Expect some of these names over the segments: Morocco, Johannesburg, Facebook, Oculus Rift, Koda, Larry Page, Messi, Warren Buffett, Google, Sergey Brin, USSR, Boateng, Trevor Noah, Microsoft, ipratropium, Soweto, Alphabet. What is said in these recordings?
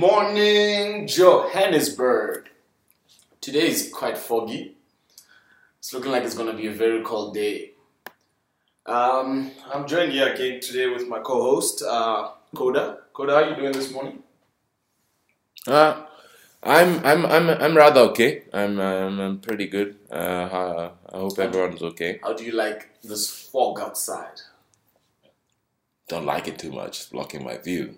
morning, Johannesburg. Today is quite foggy. It's looking like it's going to be a very cold day. I'm joined here again today with my co-host, Koda. Koda, how are you doing this morning? I'm rather okay. I'm pretty good. I hope everyone's okay. How do you like this fog outside? Don't like it too much. It's blocking my view.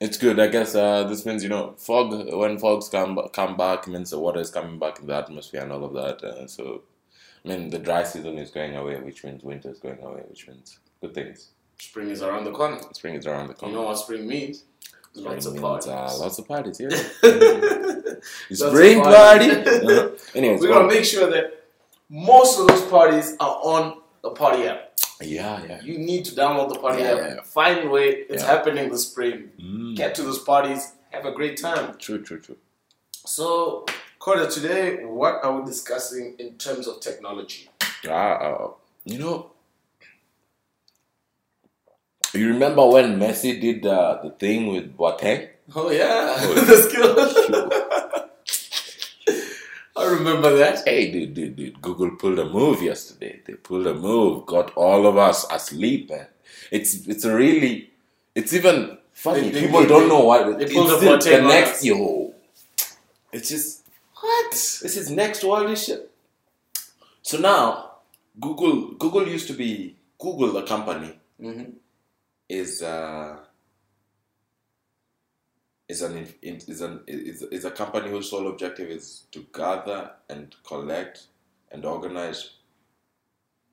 It's good, I guess. This means, you know, fog. When fogs come back, means the water is coming back in the atmosphere and all of that. So, I mean, the dry season is going away, which means winter is going away, which means good things. Spring is around the corner. Spring is around the corner. You know what spring means? Lots of parties. Lots of parties. Yeah. Spring party. Anyways, we're gonna make sure that most of those parties are on the party app. Yeah. You need to download the party app. Yeah. Find where it's happening this spring. Get to those parties. Have a great time. True. So, Koda, today, what are we discussing in terms of technology? You know, you remember when Messi did the thing with Boateng? Oh, yeah. The skill. I remember that. Hey, dude. Google pulled a move yesterday. They pulled a move. Got all of us asleep. It's even funny. People don't know why. They pulled a Boateng the next yo. It's just... What? This is next worldy shit. So now, Google used to be... Google, the company... Mm-hmm. is a company whose sole objective is to gather and collect and organize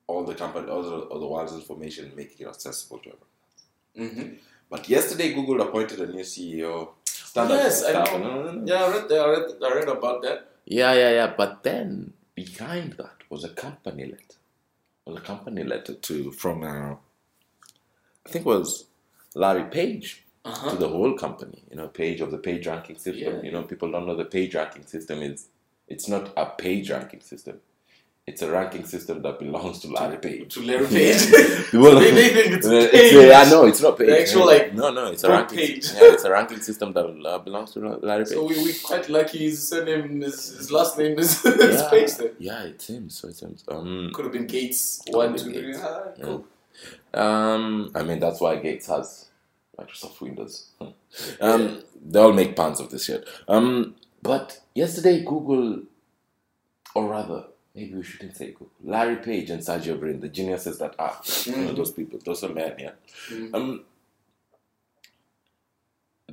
all the world's information and make it accessible to everyone. Mm-hmm. But yesterday, Google appointed a new CEO. I read about that. Yeah. But then behind that was a company letter. Well, a company letter I think it was Larry Page to the whole company. You know, Page of the page ranking system. Yeah. You know, people don't know the page ranking system is. It's not a page ranking system. It's a ranking system that belongs to Larry Page. To Larry Page. It's not Page. The actual it's a ranking. Page. Yeah, it's a ranking system that belongs to Larry Page. So we're quite lucky. His surname, his last name is Page. Then. Yeah, it seems. So it seems. Could have been Gates. 1, 2, 3. Cool. I mean, that's why Gates has Microsoft Windows. They all make puns of this shit. But yesterday, Google, or rather, maybe we shouldn't say Google, Larry Page and Sergey Brin, the geniuses that are, you know, those people, those are men, yeah. Mm-hmm.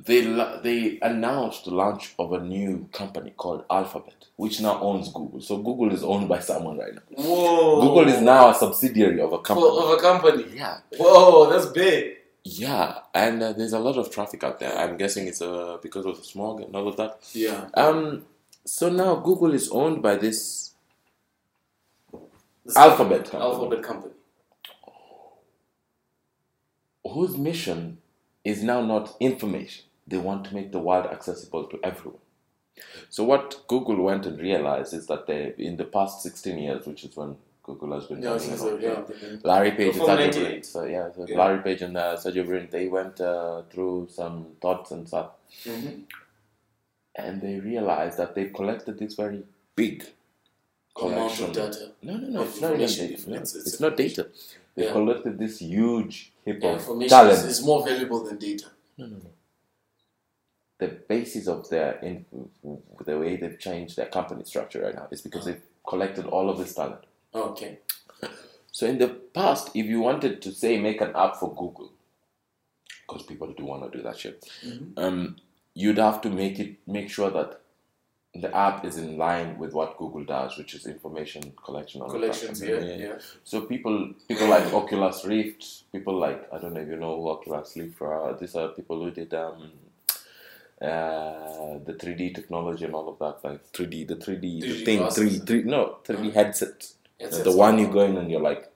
They announced the launch of a new company called Alphabet, which now owns Google. So Google is owned by someone right now. Whoa! Google is now a subsidiary of a company. Yeah. Whoa, that's big. Yeah, and there's a lot of traffic out there. I'm guessing it's because of the smog and all of that. Yeah. So now Google is owned by this Alphabet company. Whose mission is now not information. They want to make the world accessible to everyone. So what Google went and realized is that they, in the past 16 years, which is when Google has been Larry Page and Sergey Brin. Larry Page and Sergey Brin, they went through some thoughts and stuff. Mm-hmm. And they realized that they collected this very big collection. Data. No, it's not data. It's not data. They collected this huge hip of talent. Information is more valuable than data. No. The basis of the way they've changed their company structure right now is because they've collected all of this talent. Okay. So in the past, if you wanted to, say, make an app for Google, because people do want to do that shit, you'd have to make sure that the app is in line with what Google does, which is information collection. Yeah. So people like Oculus Rift, people like, I don't know if you know who Oculus Rift are. These are people who did the 3D technology and all of that, like 3D headset. The one you go in and you're like,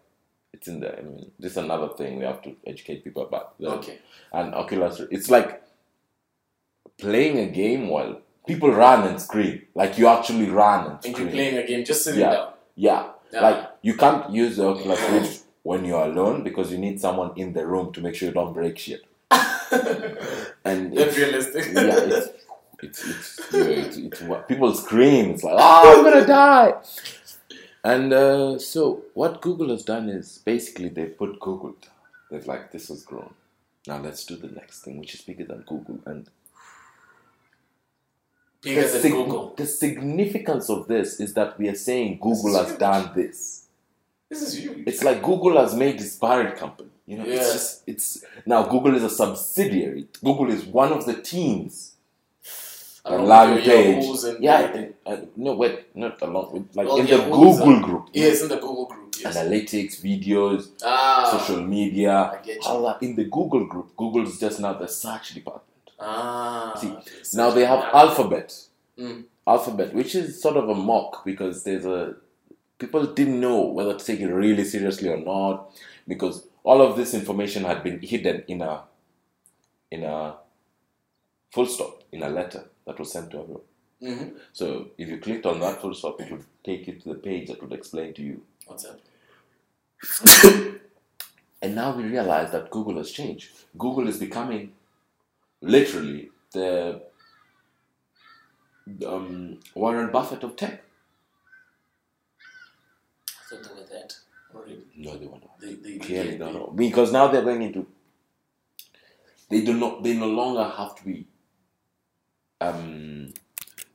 it's in there. I mean, this is another thing we have to educate people about. Okay. And Oculus Rift, it's like playing a game while people run and scream. Like, you actually run and scream. And you're playing a game, just sitting down. Yeah. Like, you can't use the Oculus Rift when you're alone because you need someone in the room to make sure you don't break shit. and unrealistic. Yeah, it's people scream. It's like, oh, I'm gonna die. And so what Google has done is basically they put Google down. They're like, this has grown. Now let's do the next thing, which is bigger than Google. And bigger than Google. The significance of this is that we are saying Google has done this. This is huge. It's like Google has made this parent company. You know, yeah. it's now Google is a subsidiary. Google is one of the teams. Larry Page. Like in the Google group. Yes, in the Google group. Analytics, videos, social media. All that in the Google group. Google is just now the search department. Now they have Alphabet. Mm. Alphabet, which is sort of a mock because people didn't know whether to take it really seriously or not, because all of this information had been hidden in a full stop in a letter that was sent to everyone. Mm-hmm. So if you clicked on that full stop, it would take you to the page that would explain to you what's happening. And now we realize that Google has changed. Google is becoming literally the Warren Buffett of tech. I thought they were that already. No, they were not. Clearly, no. Because now they're going into. They no longer have to be.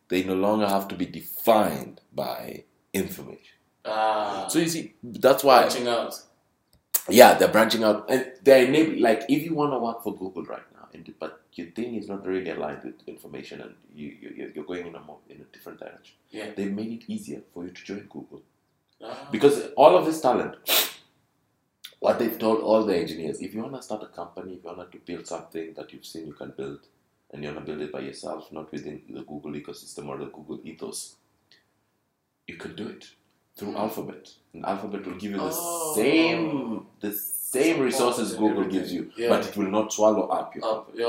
They no longer have to be defined by information. So you see, that's why. Branching out. Yeah, they're branching out, and they're enabling. Like, if you want to work for Google right now, but your thing is not really aligned with information, and you're going in a different direction. Yeah. They made it easier for you to join Google. Because all of this talent, what they've told all the engineers, if you want to start a company, if you want to build something that you've seen you can build, and you want to build it by yourself, not within the Google ecosystem or the Google ethos, you can do it through Alphabet. And Alphabet will give you the same resources Google gives you, but it will not swallow up your company.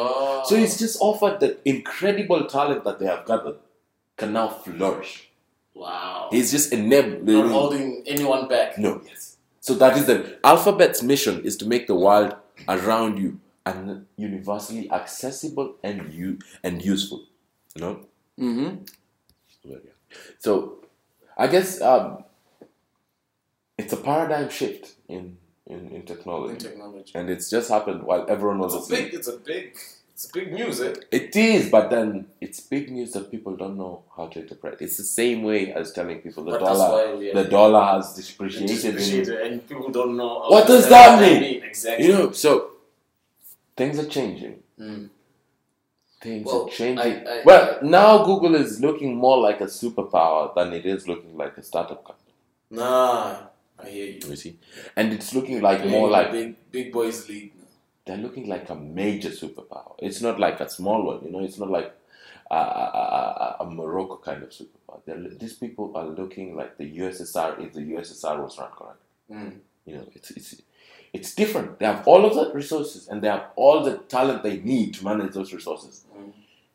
So it's just offered that incredible talent that they have gathered can now flourish. Wow. He's just enabled. Not holding anyone back. No. Yes. So that is the Alphabet's mission, is to make the world around you and universally accessible and useful. You know? Mm-hmm. So I guess it's a paradigm shift in technology. In technology. And it's just happened while everyone was asleep. It's big news, eh? It is, but then it's big news that people don't know how to interpret. It's the same way as telling people the dollar has depreciated, and people don't know what does that mean exactly. You know, so things are changing. Mm. Now Google is looking more like a superpower than it is looking like a startup company. Nah, I hear you. You see, and it's looking like more like big boys league. They're looking like a major superpower. It's not like a small one, you know. It's not like a Morocco kind of superpower. These people are looking like the USSR if the USSR was run correctly. Mm. You know, it's different. They have all of the resources and they have all the talent they need to manage those resources. Mm.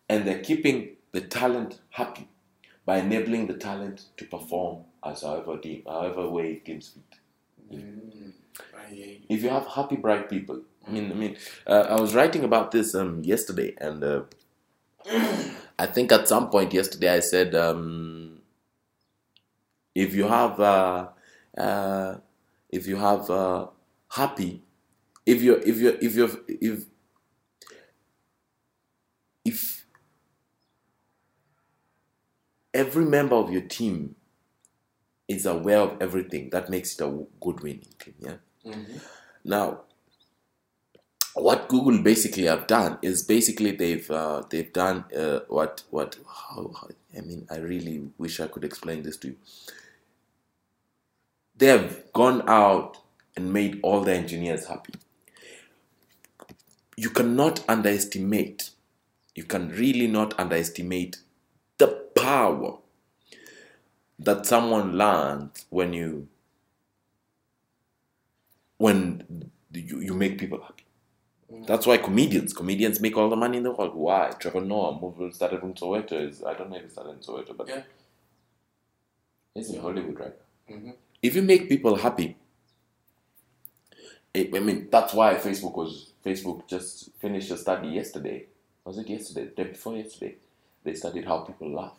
And they're keeping the talent happy by enabling the talent to perform as however way it deems fit. Mm. If you have happy, bright people. I was writing about this yesterday, and I think at some point yesterday I said, if every member of your team is aware of everything, that makes it a good winning team. Yeah. Mm-hmm. Now. What Google basically have done is basically they've done I really wish I could explain this to you. They have gone out and made all the engineers happy. You can really not underestimate the power that someone learns when you make people happy. That's why comedians make all the money in the world. Why? Trevor Noah started from Soweto. I don't know if he started in Soweto, but he's in Hollywood right now. Mm-hmm. If you make people happy, I mean, that's why Facebook just finished a study yesterday. Was it yesterday? The day before yesterday. They studied how people laugh.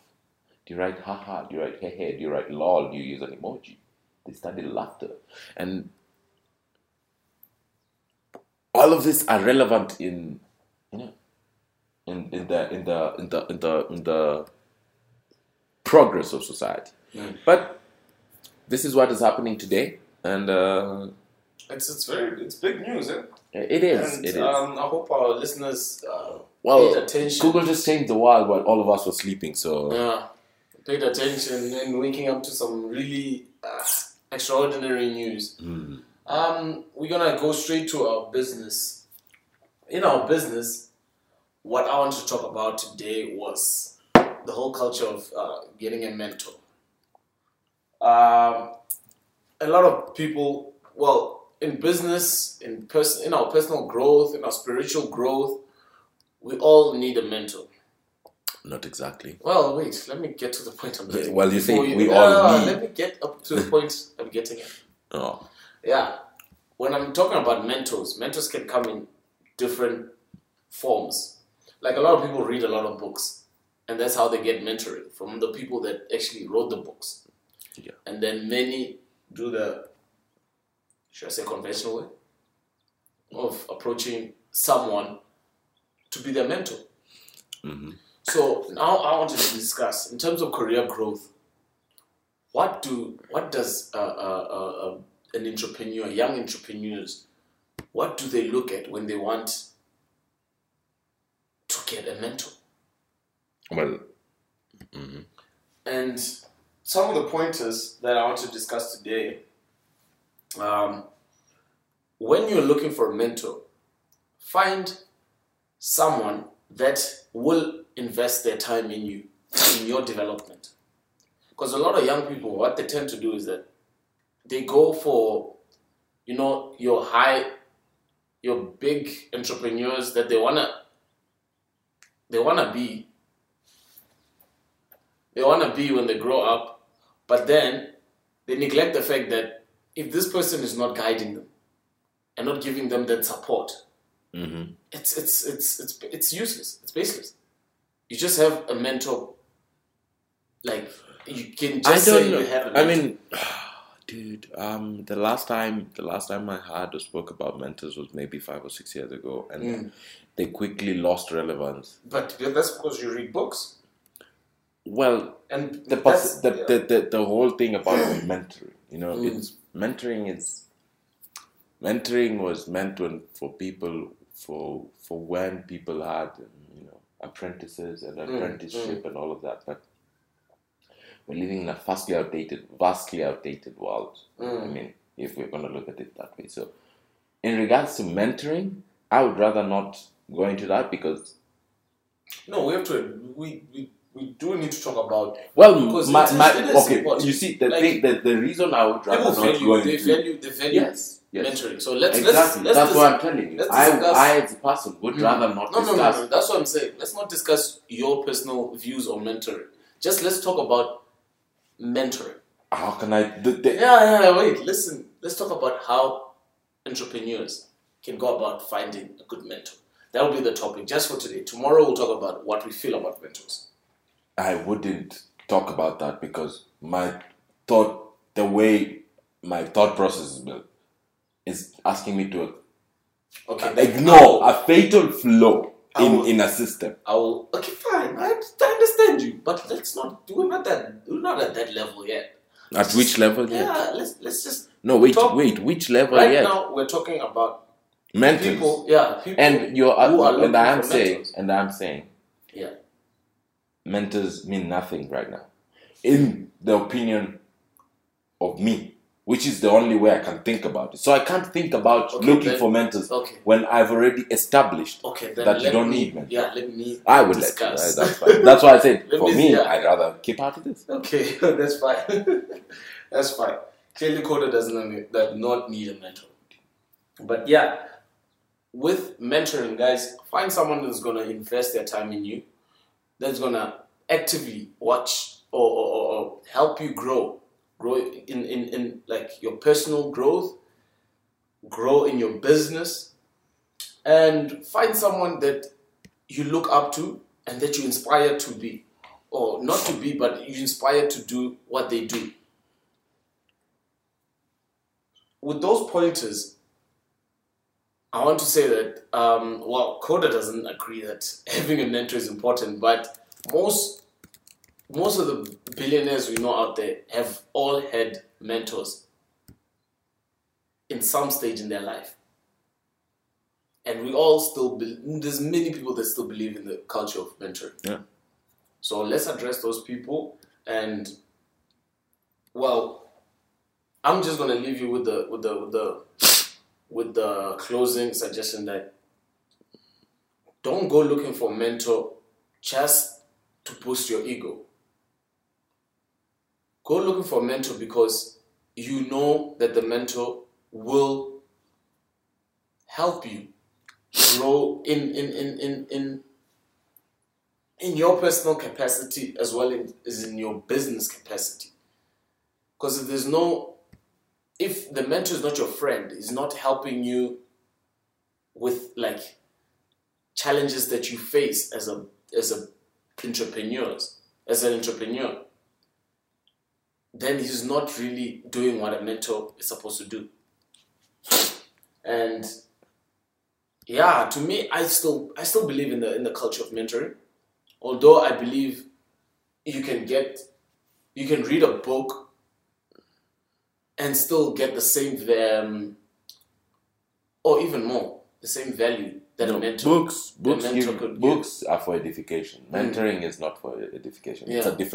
Do you write haha? Do you write hey hey? Do you write lol? Do you use an emoji? They studied laughter. And all of these are relevant in, you know, in the progress of society. Mm. But this is what is happening today, and it's big news, eh? It is. And, I hope our listeners paid attention. Google just changed the world while all of us were sleeping, so yeah, paid attention and waking up to some really extraordinary news. Mm. We're gonna go straight to our business. In our business, what I want to talk about today was the whole culture of getting a mentor. A lot of people, in business, in our personal growth, in our spiritual growth, we all need a mentor. Not exactly. Well, wait, let me get to the point I'm getting. Well, you think we all need... Let me get up to the point I'm getting at. Oh. Yeah. When I'm talking about mentors can come in different forms. Like, a lot of people read a lot of books, and that's how they get mentoring, from the people that actually wrote the books. Yeah. And then many do the, should I say, conventional way of approaching someone to be their mentor. Mm-hmm. So now I wanted to discuss, in terms of career growth, what does an entrepreneur, young entrepreneurs, what do they look at when they want to get a mentor? Well, mm-hmm. And some of the pointers that I want to discuss today, when you're looking for a mentor, find someone that will invest their time in you, in your development. Because a lot of young people, what they tend to do is that they go for, you know, your big entrepreneurs that they wanna be when they grow up, but then they neglect the fact that if this person is not guiding them and not giving them that support, mm-hmm. it's useless. It's baseless. You just have a mentor. Like, you can just you have a mentor. I mean, dude, the last time I had or spoke about mentors was maybe 5 or 6 years ago, and they quickly lost relevance. But that's because you read books. Well, and the whole thing about mentoring, you know, it's mentoring. Mentoring was meant for people for when people had, you know, apprentices and apprenticeship and all of that. But we're living in a vastly outdated world. I mean, if we're going to look at it that way. So, in regards to mentoring, I would rather not go into that because we do need to talk about... Well, okay, you see, the reason I would rather not go into... They value yes. mentoring. So let's that's what I'm telling you. I as a person, would rather not discuss... No, that's what I'm saying. Let's not discuss your personal views on mentoring. Just let's talk about mentoring. How can I... listen. Let's talk about how entrepreneurs can go about finding a good mentor. That will be the topic just for today. Tomorrow we'll talk about what we feel about mentors. I wouldn't talk about that because my thought process is built is asking me to ignore a fatal flaw in a system. Fine, I understand you, but we're not at that level yet. At which level yet? Yeah, let's just which level yet? Right now we're talking about mentors. People and I'm saying yeah. Mentors mean nothing right now, in the opinion of me, which is the only way I can think about it. So I can't think about looking for mentors when I've already established that you don't need mentors. Yeah, let me discuss. That's fine. That's why I said, I'd rather keep out of this. Okay, that's fine. That's fine. Clearly, Coda does not need a mentor. But yeah, with mentoring, guys, find someone who's going to invest their time in you, that's going to actively watch or help you grow in like your personal growth, grow in your business, and find someone that you look up to and that you inspire to be, or not to be, but you inspire to do what they do. With those pointers, I want to say that, Coda doesn't agree that having a mentor is important, but most of the billionaires we know out there have all had mentors in some stage in their life. And we all still, there's many people that still believe in the culture of mentoring. Yeah. So let's address those people. And, I'm just going to leave you with the closing suggestion that don't go looking for a mentor just to boost your ego. Go looking for a mentor because you know that the mentor will help you grow in your personal capacity as well as in your business capacity. Because if the mentor is not your friend, is not helping you with challenges that you face as an entrepreneur, then he's not really doing what a mentor is supposed to do. And to me, I still believe in the culture of mentoring. Although I believe you can read a book and still get the same, or even more, the same value that a mentor. Books are for edification. Mentoring is not for edification. Yeah. It's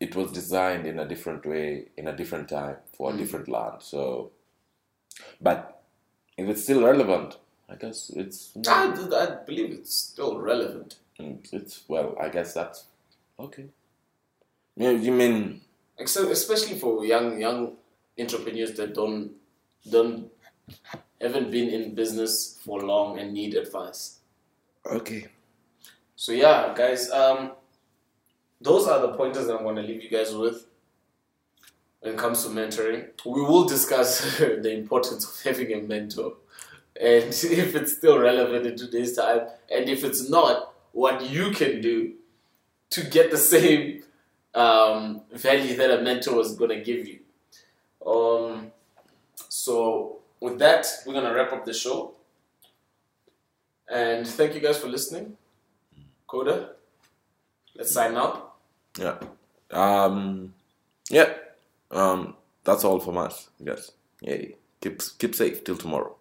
it was designed in a different way, in a different time, for a different land. So, but if it's still relevant, I guess it's... I believe it's still relevant. I guess that's... Okay. Yeah, you mean... Except especially for young entrepreneurs that haven't been in business for long and need advice. Okay. So guys, those are the pointers that I'm going to leave you guys with when it comes to mentoring. We will discuss the importance of having a mentor, and if it's still relevant in today's time, and if it's not, what you can do to get the same value that a mentor was going to give you. So with that, we're going to wrap up the show. And thank you guys for listening. Koda, let's sign out. Yeah. That's all from us, guys. Yay. Keep safe till tomorrow.